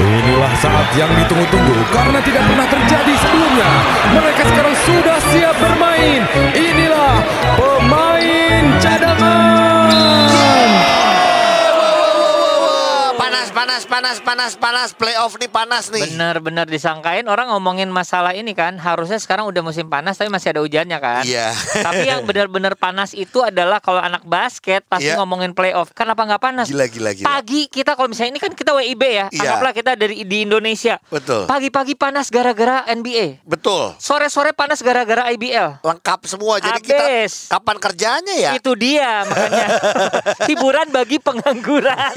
Inilah saat yang ditunggu-tunggu karena tidak pernah terjadi sebelumnya. Mereka sekarang sudah siap bermain. Inilah pemain cadangan. Panas, playoff nih panas nih. Bener disangkain orang ngomongin masalah ini kan. Harusnya sekarang udah musim panas tapi masih ada hujannya kan. Iya. Tapi yang benar-benar panas itu adalah kalau anak basket pasti ngomongin playoff. Kenapa nggak panas? Gila. Pagi kita kalau misalnya ini kan kita WIB ya. Anggaplah kita di Indonesia. Betul. Pagi-pagi panas gara-gara NBA. Betul. Sore-sore panas gara-gara IBL. Lengkap semua. Jadi abis. Kita kapan kerjanya ya? Itu dia makanya. Hiburan bagi pengangguran.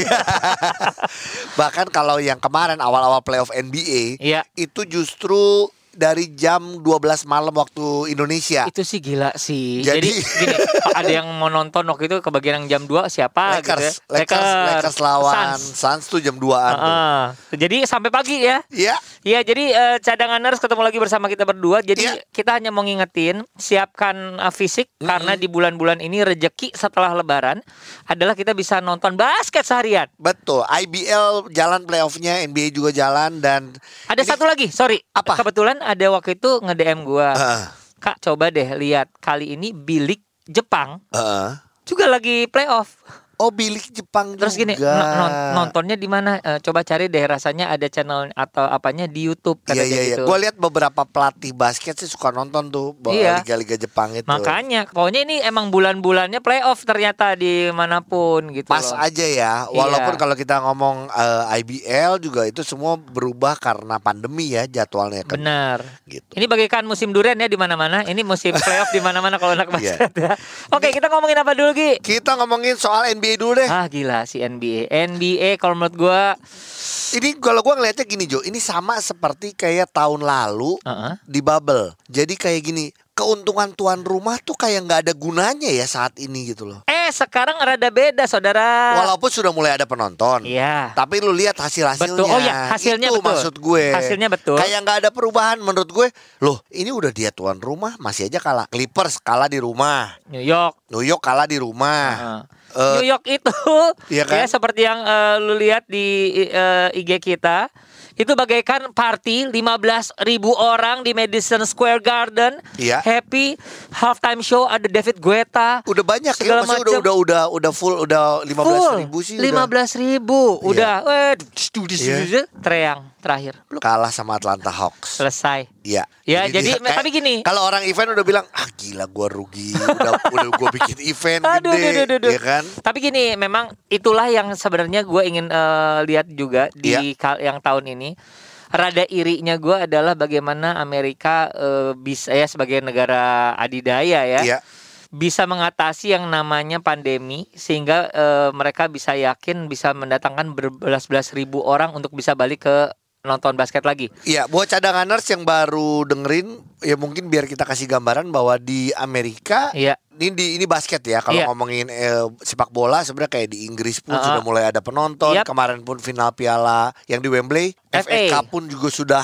Bahkan kalau yang kemarin awal-awal playoff NBA itu justru dari jam 12 malam waktu Indonesia. Itu sih gila sih. Jadi gini, ada yang mau nonton waktu itu kebagian yang jam 2 siapa Lakers, gitu ya? Lakers lawan Suns tuh jam 2-an tuh. Jadi sampai pagi ya. Iya. Iya, jadi cadanganers ketemu lagi bersama kita berdua. Jadi kita hanya mau ngingetin siapkan fisik karena di bulan-bulan ini rejeki setelah lebaran adalah kita bisa nonton basket seharian. Betul. IBL jalan playoffnya, NBA juga jalan dan ada ini, satu lagi, sorry. Apa? Kebetulan ada waktu itu nge-DM gua, Kak coba deh lihat kali ini bilik Jepang juga lagi playoff. Oh bilik Jepang terus juga. Gini nontonnya di mana? Coba cari deh rasanya ada channel atau apanya di YouTube. Iya. Gitu. Gue lihat beberapa pelatih basket sih suka nonton tuh liga-liga Jepang itu. Makanya pokoknya ini emang bulan-bulannya playoff ternyata dimanapun gitu. Pas loh. Aja ya. Walaupun kalau kita ngomong IBL juga itu semua berubah karena pandemi ya jadwalnya. Kan. Benar. Gitu. Ini bagaikan musim durian ya di mana-mana. Ini musim playoff di mana-mana kalau anak basket ya. Oke, kita ngomongin apa dulu Ki? Kita ngomongin soal NBA dulu deh. Ah gila si NBA kalau menurut gue ini kalau gue ngeliatnya gini Jo, ini sama seperti kayak tahun lalu di bubble. Jadi kayak gini, keuntungan tuan rumah tuh kayak nggak ada gunanya ya saat ini gitu loh. Sekarang rada beda saudara. Walaupun sudah mulai ada penonton. Iya. Tapi lu lihat hasilnya. Betul. Oh ya, hasilnya itu betul. Maksud gue. Hasilnya betul. Kayak nggak ada perubahan menurut gue. Loh, ini udah dia tuan rumah masih aja kalah. Clippers kalah di rumah. New York kalah di rumah. New York itu ya, kan? Ya seperti yang lu lihat di IG kita. Itu bagaikan party 15.000 orang di Madison Square Garden. Iya. Happy halftime show ada David Guetta. Udah banyak ya, maksudnya udah full, udah 15.000 sih. 15.000 udah. Treyang terakhir kalah sama Atlanta Hawks. Selesai. Iya. Ya jadi tapi gini. Kalau orang event udah bilang ah gila gua rugi, udah gua bikin event gede, ya kan? Tapi gini, memang itulah yang sebenarnya gua ingin lihat juga di yang tahun ini. Rada irinya gue adalah bagaimana Amerika bisa ya sebagai negara adidaya ya bisa mengatasi yang namanya pandemi sehingga mereka bisa yakin bisa mendatangkan berbelas-belas ribu orang untuk bisa balik ke nonton basket lagi. Iya, buat cadanganers yang baru dengerin ya mungkin biar kita kasih gambaran bahwa di Amerika ini basket ya kalau ngomongin sepak bola sebenarnya kayak di Inggris pun sudah mulai ada penonton. Kemarin pun final piala yang di Wembley FA Cup pun juga sudah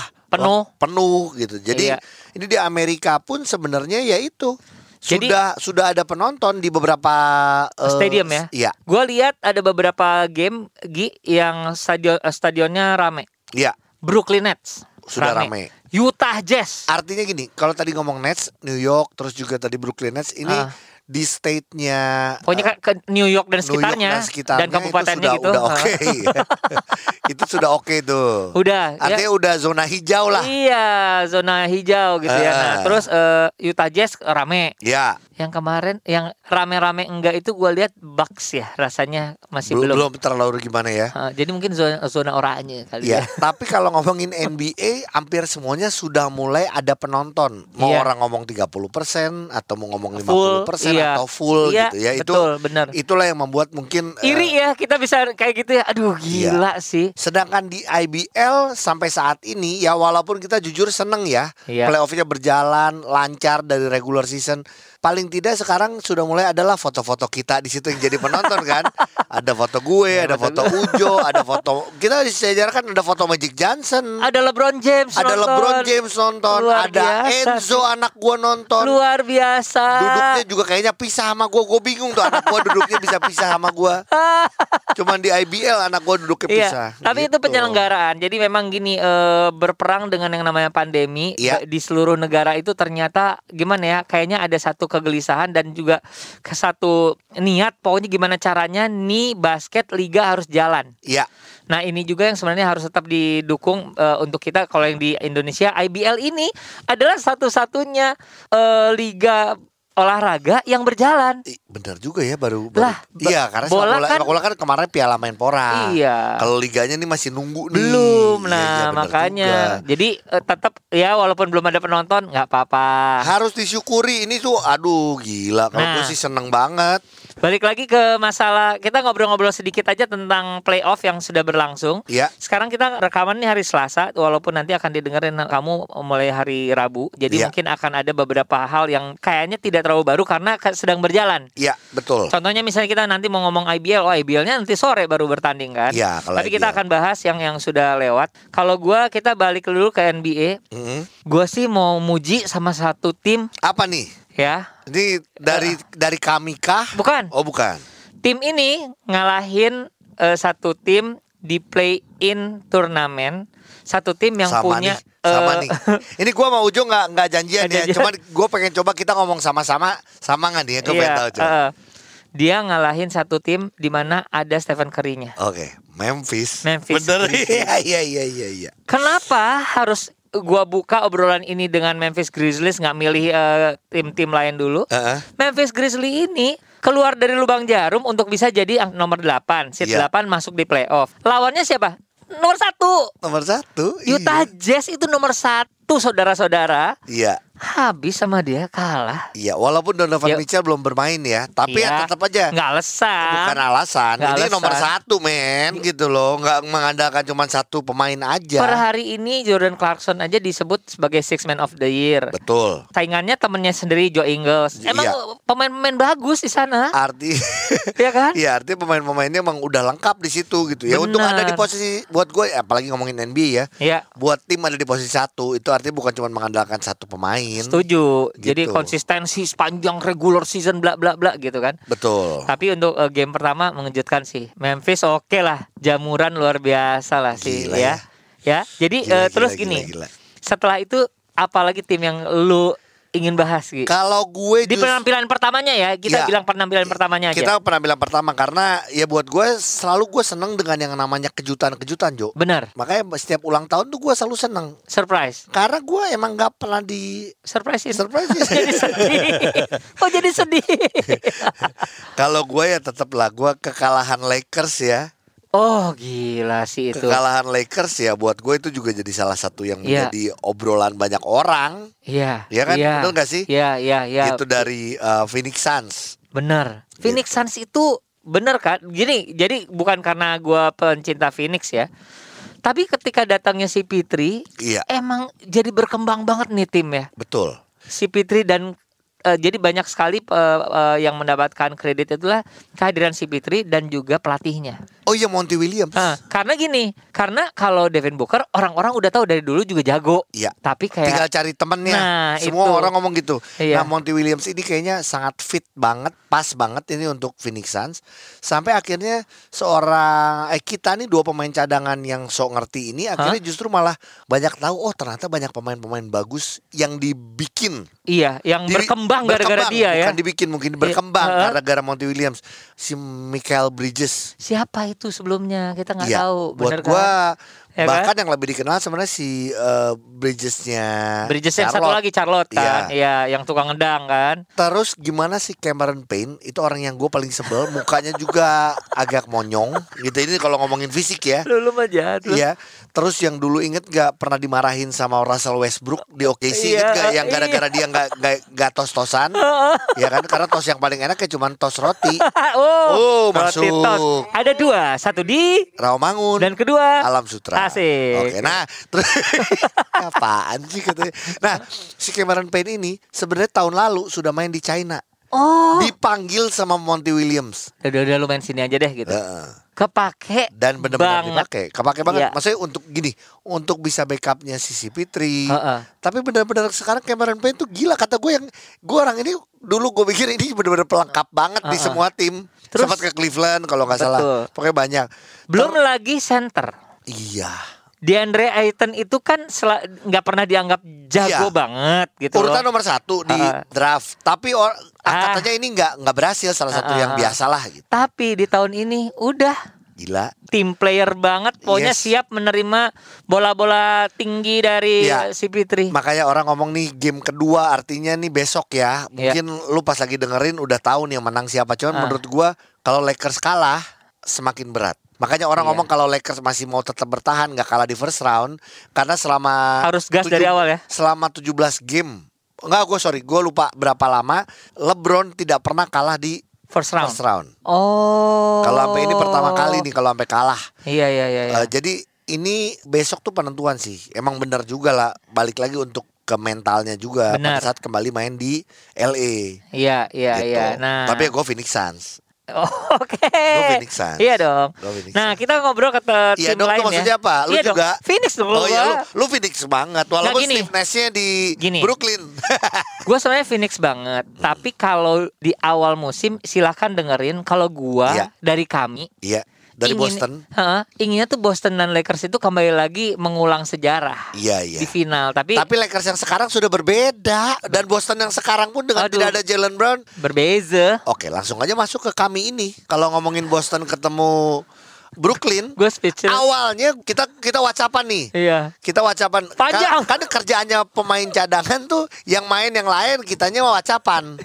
penuh gitu. Jadi ini di Amerika pun sebenarnya ya itu sudah ada penonton di beberapa stadium ya. Iya. Gua lihat ada beberapa game yang stadionnya rame. Iya. Brooklyn Nets sudah rame. Utah Jazz. Artinya gini, kalau tadi ngomong Nets, New York, terus juga tadi Brooklyn Nets ini di state-nya pokoknya ke New York dan sekitarnya, dan kabupatennya itu sudah oke. Itu sudah oke tuh. Udah. Artinya udah zona hijau lah. Iya, zona hijau gitu ya. Nah, terus Utah Jazz rame. Iya. Yang kemarin yang rame-rame enggak itu gue lihat Bucks ya rasanya masih belum terlalu gimana ya. Jadi mungkin zona oranye kali ya. Tapi kalau ngomongin NBA hampir semuanya sudah mulai ada penonton. Mau orang ngomong 30% atau mau ngomong 50% atau full gitu ya. Betul, benar. Itulah yang membuat mungkin iri ya kita bisa kayak gitu ya. Aduh gila sih. Sedangkan di IBL sampai saat ini ya walaupun kita jujur seneng ya playoffnya berjalan lancar dari regular season. Paling tidak sekarang sudah mulai adalah foto-foto kita di situ yang jadi penonton kan. Ada foto gue, ada foto Ujo, ada foto kita disejarkan, ada foto Magic Johnson, ada LeBron James, ada nonton. LeBron James nonton, luar ada biasa. Enzo anak gue nonton, luar biasa. Duduknya juga kayaknya pisah sama gue bingung tuh anak gue duduknya bisa pisah sama gue. Cuman di IBL anak gue duduknya pisah. Iya, tapi gitu. Itu penyelenggaraan. Jadi memang gini, berperang dengan yang namanya pandemi di seluruh negara itu ternyata gimana ya? Kayaknya ada satu kegelisahan dan juga satu niat pokoknya gimana caranya nih basket liga harus jalan. Iya. Nah ini juga yang sebenarnya harus tetap didukung untuk kita. Kalau yang di Indonesia, IBL ini adalah satu-satunya liga olahraga yang berjalan. Bener juga ya baru iya karena bola kan kemarin Piala Menpora. Iya. Kalau liganya nih masih nunggu nih. Belum. Nah, makanya juga. Jadi tetap ya walaupun belum ada penonton nggak apa-apa. Harus disyukuri ini tuh. Aduh gila kalau gue sih seneng banget. Balik lagi ke masalah, kita ngobrol-ngobrol sedikit aja tentang playoff yang sudah berlangsung. Iya. Sekarang kita rekaman ini hari Selasa, walaupun nanti akan didengerin kamu mulai hari Rabu. Jadi mungkin akan ada beberapa hal yang kayaknya tidak terlalu baru karena sedang berjalan. Iya, betul. Contohnya misalnya kita nanti mau ngomong IBL, oh IBL-nya nanti sore baru bertanding kan. Iya. Tapi IBL kita akan bahas yang sudah lewat. Kalau gue, kita balik dulu ke NBA. Gue sih mau muji sama satu tim. Apa nih? Ya. Ini dari kami kah? Bukan. Oh bukan. Tim ini ngalahin satu tim di play-in turnamen. Satu tim yang sama punya nih. Ini gue sama Ujo nggak janjian ya. Cuman gue pengen coba kita ngomong sama-sama. Sama nggak nih? Gue pengen tahu coba. Dia ngalahin satu tim di mana ada Stephen Curry-nya. Oke. Memphis. Bener. Iya. Kenapa harus gua buka obrolan ini dengan Memphis Grizzlies, nggak milih tim-tim lain dulu. Memphis Grizzlies ini keluar dari lubang jarum untuk bisa jadi nomor 8, seed 8 masuk di playoff. Lawannya siapa? Nomor satu. Utah Jazz itu nomor 1, saudara-saudara. Iya. Habis sama dia, kalah. Iya, walaupun Donovan Mitchell belum bermain ya, tapi ya tetap aja nggak alasan. Bukan alasan. Nggak, ini alasan. Nomor 1 men, gitu loh. Nggak mengandalkan cuma satu pemain aja. Per hari ini Jordan Clarkson aja disebut sebagai Six Man of the Year. Betul. Saingannya temennya sendiri Joe Ingles. Emang pemain-pemain bagus di sana. Arti, ya kan? Iya, artinya pemain-pemainnya emang udah lengkap di situ gitu. Ya untuk ada di posisi buat gue, apalagi ngomongin NBA ya. Iya. Buat tim ada di posisi 1 itu artinya bukan cuma mengandalkan satu pemain. Setuju gitu. Jadi konsistensi sepanjang regular season bla bla bla gitu kan. Betul. Tapi untuk game pertama mengejutkan sih Memphis. Oke lah, jamuran luar biasa lah sih ya. Ya. Jadi gila. Setelah itu apalagi tim yang lu ingin bahas gitu? Kalau gue di penampilan pertamanya ya, kita bilang penampilan pertamanya aja. Kita penampilan pertama karena ya buat gue selalu gue seneng dengan yang namanya kejutan-kejutan, Jo. Benar. Makanya setiap ulang tahun tuh gue selalu seneng. Surprise. Karena gue emang gak pernah di surprise. Jadi sedih. Oh jadi sedih. Kalau gue ya tetap lah gue kekalahan Lakers ya. Oh gila sih itu. Kekalahan Lakers ya buat gue itu juga jadi salah satu yang menjadi obrolan banyak orang. Iya. Iya kan? Bener gak sih? Iya. Itu dari Phoenix Suns. Bener. Phoenix Suns itu bener kan? Gini, jadi bukan karena gue pencinta Phoenix ya. Tapi ketika datangnya CP3, emang jadi berkembang banget nih tim ya. Betul. CP3 dan jadi banyak sekali yang mendapatkan kredit itulah kehadiran CP3 dan juga pelatihnya. Oh iya, Monty Williams. Karena gini, karena kalau Devin Booker orang-orang udah tahu dari dulu juga jago. Iya. Tapi kayak tinggal cari temennya. Nah, semua itu. Orang ngomong gitu. Iya. Nah Monty Williams ini kayaknya sangat fit banget, pas banget ini untuk Phoenix Suns. Sampai akhirnya seorang kita nih dua pemain cadangan yang sok ngerti ini akhirnya justru malah banyak tahu. Oh ternyata banyak pemain-pemain bagus yang dibikin. Iya, yang berkembang gara-gara dia ya. Bukan dibikin, mungkin berkembang gara-gara Monty Williams. Si Michael Bridges. Siapa itu sebelumnya? Kita gak tahu. Buat gue bahkan yang lebih dikenal sebenarnya si Bridges yang satu lagi Charlotte kan. Iya, yang tukang ngedang kan. Terus gimana si Cameron Payne? Itu orang yang gue paling sebel. Mukanya juga agak monyong gitu. Ini kalau ngomongin fisik ya. Lulum aja. Iya. Terus yang dulu inget gak pernah dimarahin sama Russell Westbrook di OKC. Inget gak yang gara-gara dia gak tos-tosan. Ya kan, karena tos yang paling enak kayak cuman tos roti. Masuk tos. Ada dua, satu di Rawamangun dan kedua Alam Sutra. Asik. Oke, nah terus apaan sih katanya. Nah si Cameron Payne ini sebenarnya tahun lalu sudah main di China. Oh. Dipanggil sama Monty Williams. Udah lu main sini aja deh gitu. Kepake dan benar-benar dipakai. Kepake banget. Iya. Maksudnya untuk gini, untuk bisa backupnya si CP3. Tapi benar-benar sekarang Cameron Payne tuh gila, kata gue yang gue orang ini dulu gue pikir ini benar-benar pelengkap banget di semua tim. Terus, sempat ke Cleveland kalau nggak salah. Pokoknya banyak. Belum lagi center. Iya. DeAndre Ayton itu kan nggak pernah dianggap jago banget gitu. Urutan loh. Nomor satu di draft. Tapi katanya ini nggak berhasil, salah satu yang biasalah gitu. Tapi di tahun ini udah gila, team player banget. Pokoknya siap menerima bola-bola tinggi dari CP3. Makanya orang ngomong nih game kedua, artinya nih besok ya. Mungkin lu pas lagi dengerin udah tahu nih yang menang siapa. Cuman menurut gua kalau Lakers kalah semakin berat. Makanya orang ngomong kalau Lakers masih mau tetap bertahan, gak kalah di first round, karena selama harus gas dari awal ya. Selama 17 game gue lupa berapa lama, LeBron tidak pernah kalah di first round. Oh. Kalau sampai ini pertama kali nih kalau sampai kalah. Iya. Jadi ini besok tuh penentuan sih. Emang benar juga lah, balik lagi untuk ke mentalnya juga. Benar. Pada saat kembali main di LA. Iya gitu. Nah. Tapi gue Phoenix Suns. Oke. Phoenix Suns. Iya dong. Nah, kita ngobrol ke tim lain ya. Maksudnya apa? Lu juga Phoenix dong. Oh iya, lu Phoenix banget. Walaupun Steve Nash-nya di Brooklyn. Gue sebenarnya Phoenix banget. Tapi kalau di awal musim silahkan dengerin. Kalau gue dari kami. Iya. Dari Boston. Inginnya tuh Boston dan Lakers itu kembali lagi mengulang sejarah. Iya. Di final. Tapi Lakers yang sekarang sudah berbeda. Dan Boston yang sekarang pun dengan tidak ada Jalen Brown berbeza. Oke, langsung aja masuk ke kami ini. Kalau ngomongin Boston ketemu Brooklyn, gue speechless. Awalnya kita WhatsAppan nih. Iya. Kita WhatsAppan. Panjang. Kan kerjaannya pemain cadangan tuh yang main yang lain, kitanya WhatsAppan.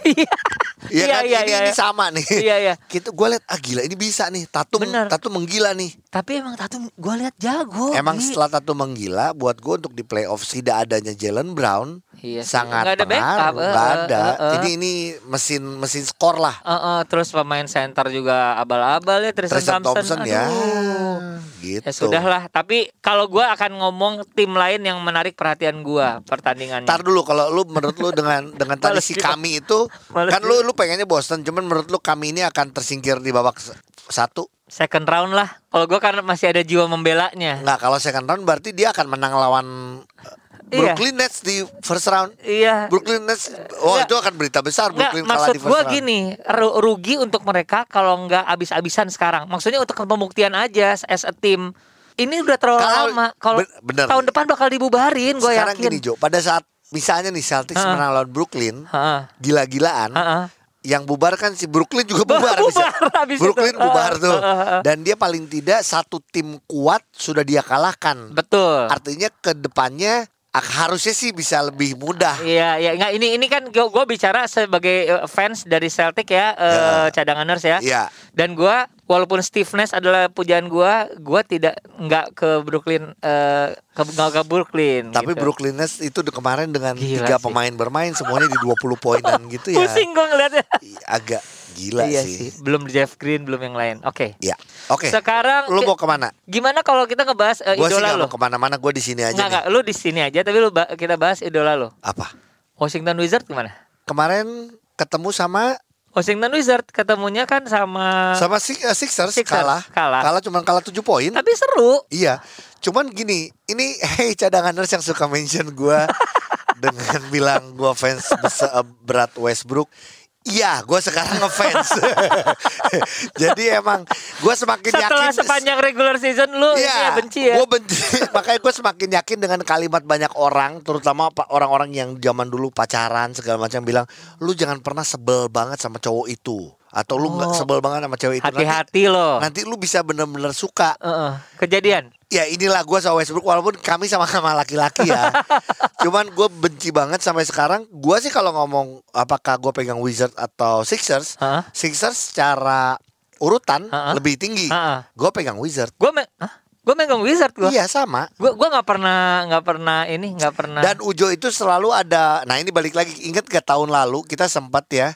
Ini sama nih. Iya. Gitu gue lihat gila ini bisa nih. Tatum menggila nih. Tapi emang Tatum gue lihat jago. Emang setelah Tatum menggila, buat gue untuk di playoff tidak adanya Jaylen Brown sangat pengaruh. Gak ada. Ini mesin skor lah. Terus pemain center juga abal-abal ya, Tristan Thompson ya. Gitu. Ya sudahlah. Tapi kalau gue akan ngomong tim lain yang menarik perhatian gue pertandingannya. Ntar dulu, kalau lu menurut lu dengan tadi si kami itu kan lu pengennya Boston, cuman menurut lu kami ini akan tersingkir di babak satu. Second round lah. Kalau gue karena masih ada jiwa membelanya. Nggak, kalau second round berarti dia akan menang lawan Brooklyn Nets di first round. Iya. Brooklyn Nets. Itu akan berita besar. Brooklyn kalah di first round. Maksud gue gini, rugi untuk mereka kalau nggak abis-abisan sekarang. Maksudnya untuk pembuktian aja as a team. Ini udah terlalu lama. Kalau tahun depan bakal dibubarin, gue yakin. Sekarang gini Jo, pada saat misalnya nih Celtics menang lawan Brooklyn, gila-gilaan. Yang bubar kan si Brooklyn juga bubar. Bubar tuh. Dan dia paling tidak satu tim kuat sudah dia kalahkan. Betul. Artinya ke depannya harusnya sih bisa lebih mudah. Iya. Nggak, ini kan gue bicara sebagai fans dari Celtic ya, cadanganers ya. Iya. Dan gue walaupun Steve Nash adalah pujaan gue tidak ke Brooklyn, ke Brooklyn. Tapi gitu. Brooklyn Nash itu kemarin dengan gila 3 pemain bermain semuanya di 20 poinan gitu ya. Pusing gue ngeliatnya. Agak gila sih. Belum Jeff Green, belum yang lain. Oke. Sekarang lu mau kemana? Gimana kalau kita ngebahas idola lo? Gue sih kemana-mana, gue di sini aja. Nggak, lu di sini aja. Tapi kita bahas idola lo. Apa? Washington Wizards gimana? Kemarin ketemu sama Washington Wizards, ketemunya kan sama Sixers kalah cuman kalah 7 poin. Tapi seru. Iya. Cuman gini, ini cadanganers yang suka mention gue dengan bilang gue fans berat Westbrook. Iya, gue sekarang ngefans. Jadi emang gue semakin yakin. Setelah sepanjang regular season lu benci ya. Gue benci. Makanya gue semakin yakin dengan kalimat banyak orang, terutama orang-orang yang zaman dulu pacaran segala macam bilang, lu jangan pernah sebel banget sama cowok itu. Atau lu gak sebel banget sama cewek itu. Hati-hati loh. Nanti lu bisa bener-bener suka. Kejadian? Ya inilah gue sama Westbrook. Walaupun kami sama-sama laki-laki ya. Cuman gue benci banget sampai sekarang. Gue sih kalau ngomong apakah gue pegang Wizards atau Sixers, Sixers secara urutan lebih tinggi. Gue pegang Wizards. Gue megang Wizard gue. Iya sama. Gue nggak pernah. Dan Ujo itu selalu ada. Nah ini balik lagi. Ingat gak tahun lalu kita sempat ya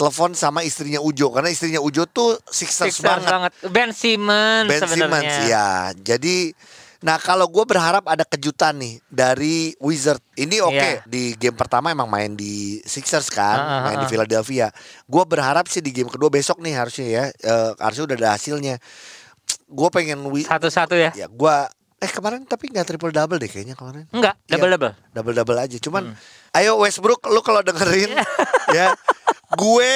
telepon sama istrinya Ujo, karena istrinya Ujo tuh Sixers banget. Ben Simmons sebenarnya. Jadi Nah kalau gue berharap ada kejutan nih dari Wizard. Ini oke yeah. Di game pertama emang main di Sixers kan, main di Philadelphia. Gue berharap sih di game kedua besok nih harusnya ya, harusnya udah ada hasilnya. Gue pengen satu-satu ya. Ya gue kemarin tapi nggak triple double deh kayaknya kemarin. Enggak double double. Ya, double double aja. Cuman ayo Westbrook lu kalau dengerin ya, gue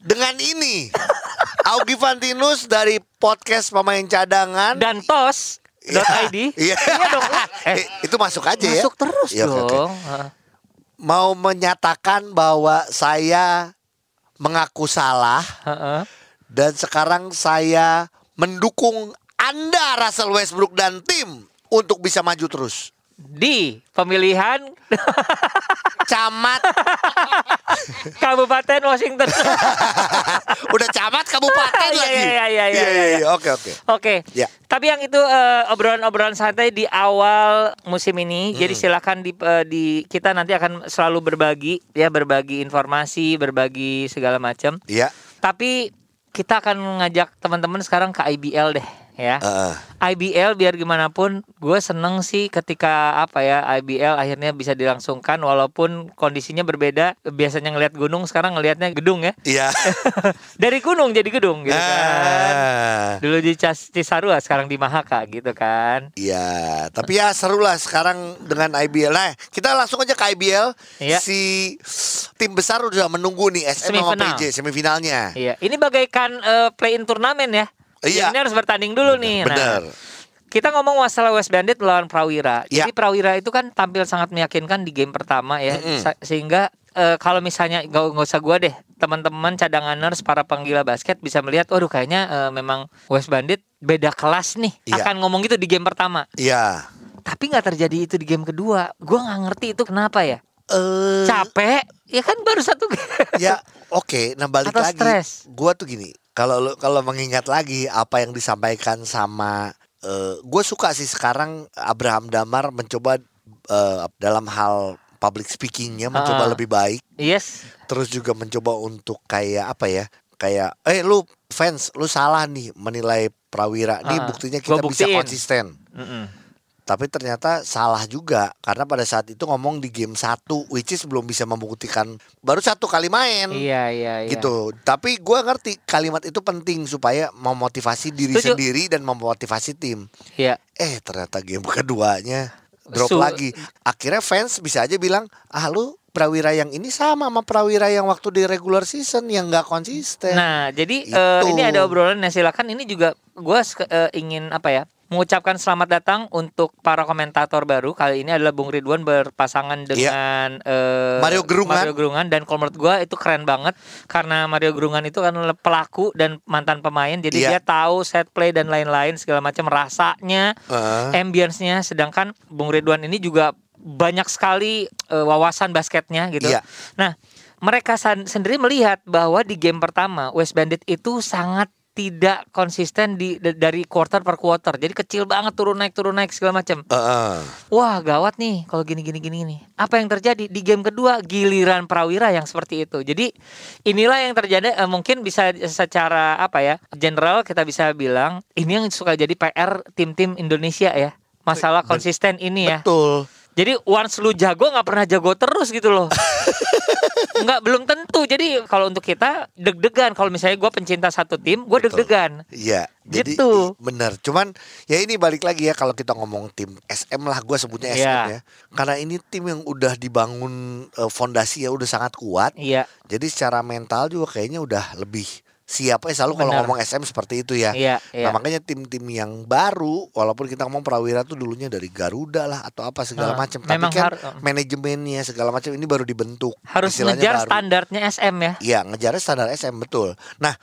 dengan ini Augie Fantinus dari podcast pemain cadangan dan tos. .id Iya dong. Itu masuk aja ya. Masuk terus ya, dong. Okay. Mau menyatakan bahwa saya mengaku salah dan sekarang saya mendukung Anda Russell Westbrook dan tim untuk bisa maju terus di pemilihan camat Kabupaten Washington. Udah camat kabupaten lagi. Iya. Oke. Tapi yang itu obrolan-obrolan santai di awal musim ini. Jadi silakan di kita nanti akan selalu berbagi ya, berbagi informasi, berbagi segala macam. Iya. Tapi kita akan ngajak teman-teman sekarang ke IBL deh. Ya, IBL biar gimana pun gue seneng sih ketika apa ya, IBL akhirnya bisa dilangsungkan walaupun kondisinya berbeda. Biasanya ngelihat gunung, sekarang ngelihatnya gedung ya. Iya. Dari gunung jadi gedung gitu kan. Dulu di Cisarua, sekarang di Mahaka gitu kan. Iya. Tapi ya seru lah sekarang dengan IBL. Nah kita langsung aja ke IBL. Iya. Si tim besar udah menunggu nih, SM sama PJ semifinalnya. Iya. Ini bagaikan play-in turnamen ya. Iya. Ini harus bertanding dulu nih. Bener. Nah, kita ngomong masalah West Bandit melawan Prawira. Ya. Jadi Prawira itu kan tampil sangat meyakinkan di game pertama ya. Sehingga kalau misalnya nggak usah gua deh, teman-teman cadanganers para penggila basket bisa melihat, waduh kayaknya memang West Bandit beda kelas nih. Ya. Akan ngomong gitu di game pertama. Iya. Tapi nggak terjadi itu di game kedua. Gua nggak ngerti itu kenapa ya. Capek. Ya kan baru satu game. Ya oke. Nah balik atau lagi. Stress. Gua tuh gini. Kalau mengingat lagi apa yang disampaikan sama gue suka sih sekarang Abraham Damar mencoba dalam hal public speakingnya mencoba lebih baik. Yes. Terus juga mencoba untuk kayak apa ya, kayak lu fans lu salah nih menilai Prawira. Nih buktinya kita bisa konsisten. Tapi ternyata salah juga karena pada saat itu ngomong di game 1 which is belum bisa membuktikan, baru satu kali main. Iya. Gitu. Tapi gue ngerti kalimat itu penting supaya memotivasi diri sendiri dan memotivasi tim. Iya. Ternyata game keduanya drop lagi. Akhirnya fans bisa aja bilang, "Ah lu Prawira yang ini sama sama Prawira yang waktu di regular season yang gak konsisten." Nah, jadi ini ada obrolan ya, silakan. Ini juga gue ingin apa ya, mengucapkan selamat datang untuk para komentator baru. Kali ini adalah Bung Ridwan berpasangan dengan Mario Gerungan. Mario Gerungan. Dan kalau menurut gue itu keren banget karena Mario Gerungan itu kan pelaku dan mantan pemain. Jadi dia tahu set play dan lain-lain segala macam, rasanya, ambience-nya. Sedangkan Bung Ridwan ini juga banyak sekali wawasan basketnya gitu. Nah mereka sendiri melihat bahwa di game pertama West Bandit itu sangat tidak konsisten dari quarter per quarter. Jadi kecil banget, turun naik segala macam. Wah gawat nih kalau gini nih. Apa yang terjadi di game kedua giliran Prawira yang seperti itu. Jadi inilah yang terjadi. Mungkin bisa secara apa ya, general kita bisa bilang ini yang suka jadi PR tim-tim Indonesia ya, masalah konsisten ini ya. Betul. Jadi once lu jago nggak pernah jago terus gitu loh. Enggak, belum tentu. Jadi kalau untuk kita deg-degan, kalau misalnya gue pencinta satu tim, gue deg-degan. Iya. Jadi gitu. Bener. Cuman ya ini balik lagi ya, kalau kita ngomong tim SM lah, gue sebutnya SM ya. Karena ini tim yang udah dibangun fondasi ya, udah sangat kuat. Iya. Jadi secara mental juga kayaknya udah lebih siapa selalu kalau ngomong SM seperti itu ya. Nah makanya tim-tim yang baru, walaupun kita ngomong Prawira tuh dulunya dari Garuda lah atau apa segala macam, tapi kan manajemennya segala macam ini baru dibentuk. Harus ngejar standarnya SM ya. Iya, ngejar standar SM, betul. Nah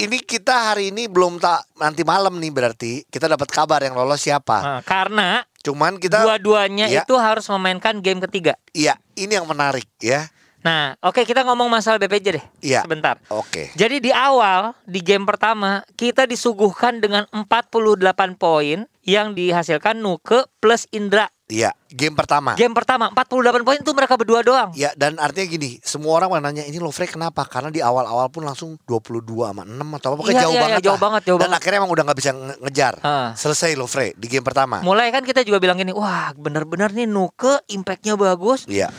ini kita hari ini belum nanti malam nih berarti kita dapat kabar yang lolos siapa. Karena cuman kita dua-duanya itu harus memainkan game ketiga. Iya, ini yang menarik ya. Nah, oke kita ngomong masalah BPJ deh sebentar. Oke. Jadi di awal di game pertama kita disuguhkan dengan 48 poin yang dihasilkan Nuke plus Indra. Iya, game pertama. Game pertama 48 poin tuh mereka berdua doang. Iya, dan artinya gini, semua orang nanya ini Lofre kenapa? Karena di awal-awal pun langsung 22 sama 6 atau apa, iya, jauh, iya, banget, jauh banget. Jauh dan banget. Dan akhirnya emang udah gak bisa ngejar. Selesai Lofre di game pertama. Mulai kan kita juga bilang gini, wah bener-bener nih Nuke impactnya bagus. Iya.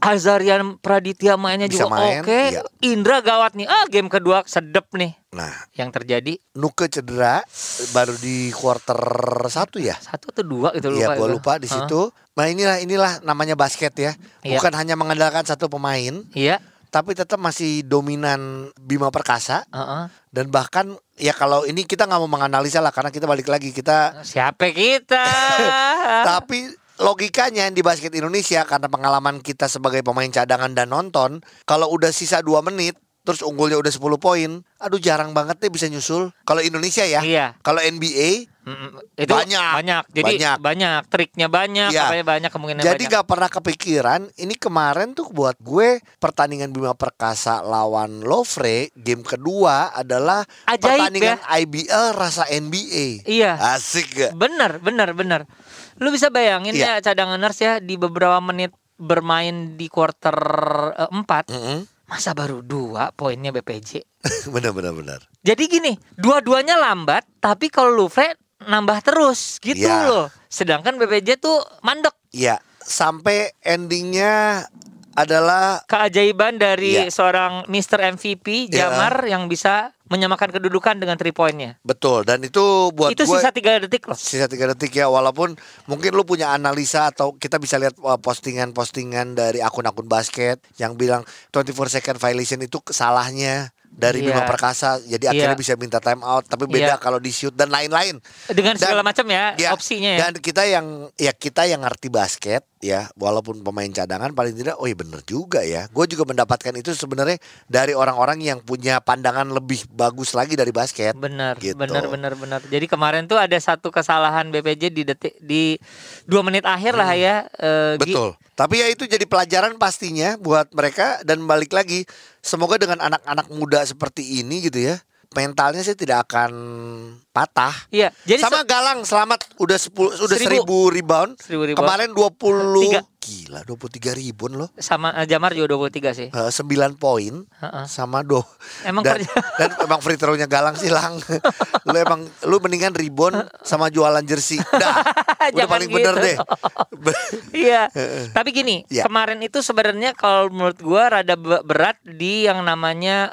Azarian Praditya mainnya bisa juga main, oke, iya. Indra gawat nih. Ah, game kedua sedep nih. Nah, yang terjadi Nuke cedera baru di quarter 1 ya? 1 atau 2 gitu, lupa. Iya, gua lupa di situ. Nah, inilah namanya basket ya. Bukan hanya mengandalkan satu pemain. Iya. Tapi tetap masih dominan Bima Perkasa. Dan bahkan ya kalau ini kita nggak mau menganalisa lah karena kita balik lagi kita siapa kita. Tapi logikanya di basket Indonesia karena pengalaman kita sebagai pemain cadangan dan nonton, kalau udah sisa 2 menit terus unggulnya udah 10 poin, aduh jarang banget deh bisa nyusul. Kalau Indonesia ya, iya. Kalau NBA itu banyak. Jadi banyak triknya, banyak, iya. Apanya banyak, kemungkinan jadi banyak. Gak pernah kepikiran. Ini kemarin tuh buat gue pertandingan Bima Perkasa lawan Lofre game kedua adalah ajaib, pertandingan ya? IBL rasa NBA. Iya. Asik gak? Bener. Lu bisa bayangin ya cadanganers ya di beberapa menit bermain di quarter 4 masa baru 2 poinnya BPJ. Benar. Jadi gini, dua-duanya lambat tapi kalau Lufre nambah terus gitu loh. Sedangkan BPJ tuh mandek. Iya, sampai endingnya adalah keajaiban dari seorang Mr. MVP Jamar yang bisa menyamakan kedudukan dengan 3 poinnya. Betul, dan itu buat itu gue, sisa 3 detik loh. Sisa 3 detik ya, walaupun mungkin lu punya analisa atau kita bisa lihat postingan-postingan dari akun-akun basket yang bilang 24 second violation itu salahnya dari Bima Perkasa. Jadi akhirnya bisa minta time out, tapi beda kalau di shoot dan lain-lain. Dengan segala macam ya opsinya ya. Dan kita yang ngerti basket ya, walaupun pemain cadangan paling tidak, oh iya bener juga ya. Gue juga mendapatkan itu sebenarnya dari orang-orang yang punya pandangan lebih bagus lagi dari basket. Bener. Jadi kemarin tuh ada satu kesalahan BPJ di 2 menit akhir lah ya. Betul. Tapi ya itu jadi pelajaran pastinya buat mereka, dan balik lagi semoga dengan anak-anak muda seperti ini gitu ya, mentalnya sih tidak akan patah. Iya. Jadi sama Galang selamat udah 1000 rebound. 1000 rebound. Kemarin 23. Gila 23 rebound loh. Sama Jamar juga 23 sih. 9 poin. Sama do. Emang dan emang free throw-nya Galang silang. lu mendingan rebound sama jualan jersey. Dah. Udah paling gitu. Bener deh. Iya. Tapi gini, kemarin itu sebenarnya kalau menurut gua rada berat di yang namanya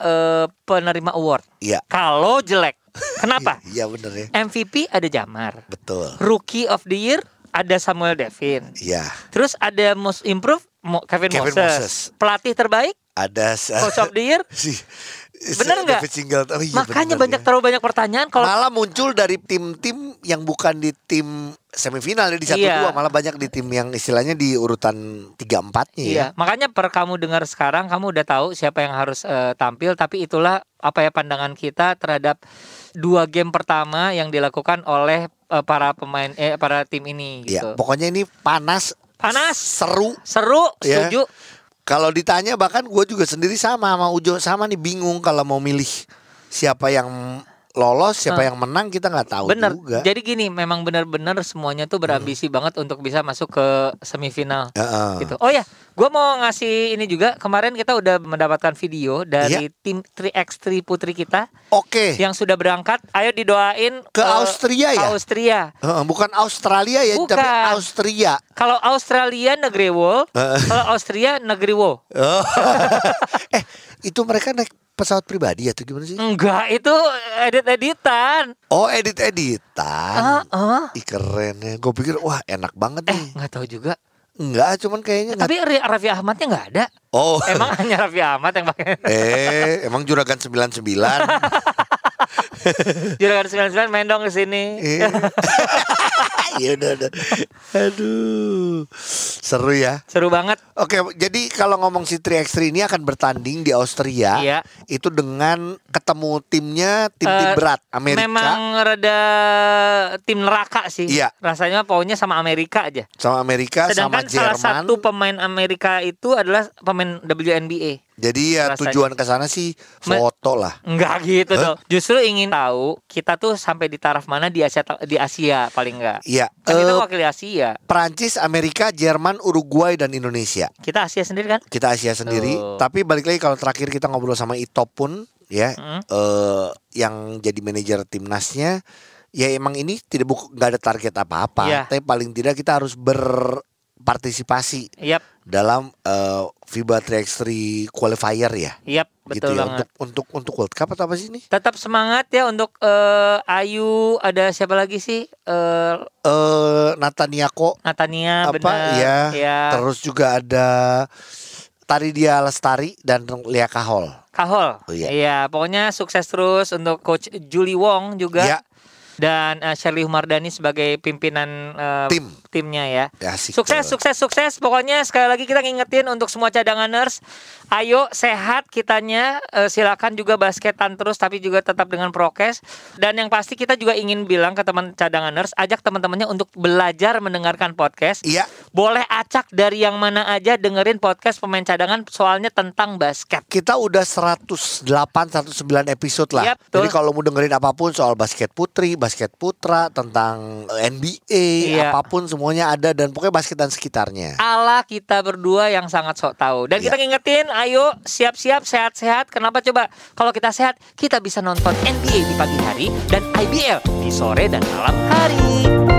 penerima award. Iya. Kalau jelek. Kenapa? Iya bener ya. MVP ada Jamar. Betul. Rookie of the Year ada Samuel Devin. Iya. Terus ada Most Improved Kevin Moses. Pelatih terbaik ada Coach of the Year. Bener nggak? Oh, iya, makanya bener, terlalu banyak pertanyaan. Kalau malah muncul dari tim-tim yang bukan di tim semifinal di 1-2, malah banyak di tim yang istilahnya di urutan 3-4-nya. Iya. Ya. Makanya kamu dengar sekarang, kamu udah tahu siapa yang harus tampil. Tapi itulah pandangan kita terhadap 2 game pertama yang dilakukan oleh para pemain para tim ini. Gitu. Iya. Pokoknya ini panas, seru, ya. Setuju. Kalau ditanya bahkan gue juga sendiri sama Ujo sama nih bingung kalau mau milih siapa yang lolos, siapa yang menang kita nggak tahu juga. Jadi gini, memang benar-benar semuanya tuh berambisi banget untuk bisa masuk ke semifinal gitu. Oh ya, gue mau ngasih ini juga, kemarin kita udah mendapatkan video dari tim 3x3 putri kita. Oke. Yang sudah berangkat, ayo didoain ke Austria ya? Austria. Bukan Australia ya, bukan. Tapi Austria. Kalau Australia negeri Wol, kalau Austria negeri Wo. Itu mereka naik pesawat pribadi atau gimana sih? Enggak, itu edit-editan. Oh, edit-editan. Ih kerennya. Gue pikir wah enak banget nih. Gak tahu juga. Enggak, cuman kayaknya tapi Raffi Ahmadnya gak ada. Oh. Emang hanya Raffi Ahmad yang pakai. Emang Juragan 99. Juragan 99 main dong kesini. Yaudah. Aduh, seru ya. Seru banget. Oke, jadi kalau ngomong si 3x3 ini akan bertanding di Austria. Iya. Itu dengan ketemu timnya tim berat Amerika. Memang rada tim neraka sih. Iya. Rasanya maunya sama Amerika aja. Sama Amerika. Sedangkan sama Jerman. Sedangkan salah satu pemain Amerika itu adalah pemain WNBA. Jadi ya tujuan ke sana sih foto lah. Enggak gitu dong. Justru ingin tahu kita tuh sampai di taraf mana di Asia paling enggak. Iya. Kan kita wakil Asia. Perancis, Amerika, Jerman, Uruguay dan Indonesia. Kita Asia sendiri kan? Kita Asia sendiri. Tapi balik lagi kalau terakhir kita ngobrol sama Ito pun ya, yang jadi manajer timnasnya, ya emang ini tidak enggak ada target apa-apa. Yeah. Tapi paling tidak kita harus berpartisipasi dalam FIBA 3x3 qualifier ya. Yap, betul gitu ya, banget. Untuk World Cup atau apa sih ini? Tetap semangat ya untuk Ayu, ada siapa lagi sih? Natania apa ya, ya. Terus juga ada Taridia Lestari dan Lia Kahol. Oh, iya. Iya, pokoknya sukses terus untuk Coach Julie Wong juga. Ya. Dan Sherly Humardani sebagai pimpinan timnya ya. Asik. Sukses. Pokoknya sekali lagi kita ngingetin untuk semua cadanganers, ayo sehat kitanya, silakan juga basketan terus tapi juga tetap dengan prokes. Dan yang pasti kita juga ingin bilang ke teman cadanganers, ajak teman-temannya untuk belajar mendengarkan podcast. Iya. Boleh acak dari yang mana aja, dengerin podcast pemain cadangan soalnya tentang basket. Kita udah 108 109 episode lah. Yep, jadi kalau mau dengerin apapun soal basket putri, basket putra, tentang NBA, apapun semuanya ada. Dan pokoknya basket dan sekitarnya ala kita berdua yang sangat sok tahu. Dan kita ngingetin, ayo siap-siap, sehat-sehat. Kenapa coba? Kalau kita sehat, kita bisa nonton NBA di pagi hari dan IBL di sore dan malam hari.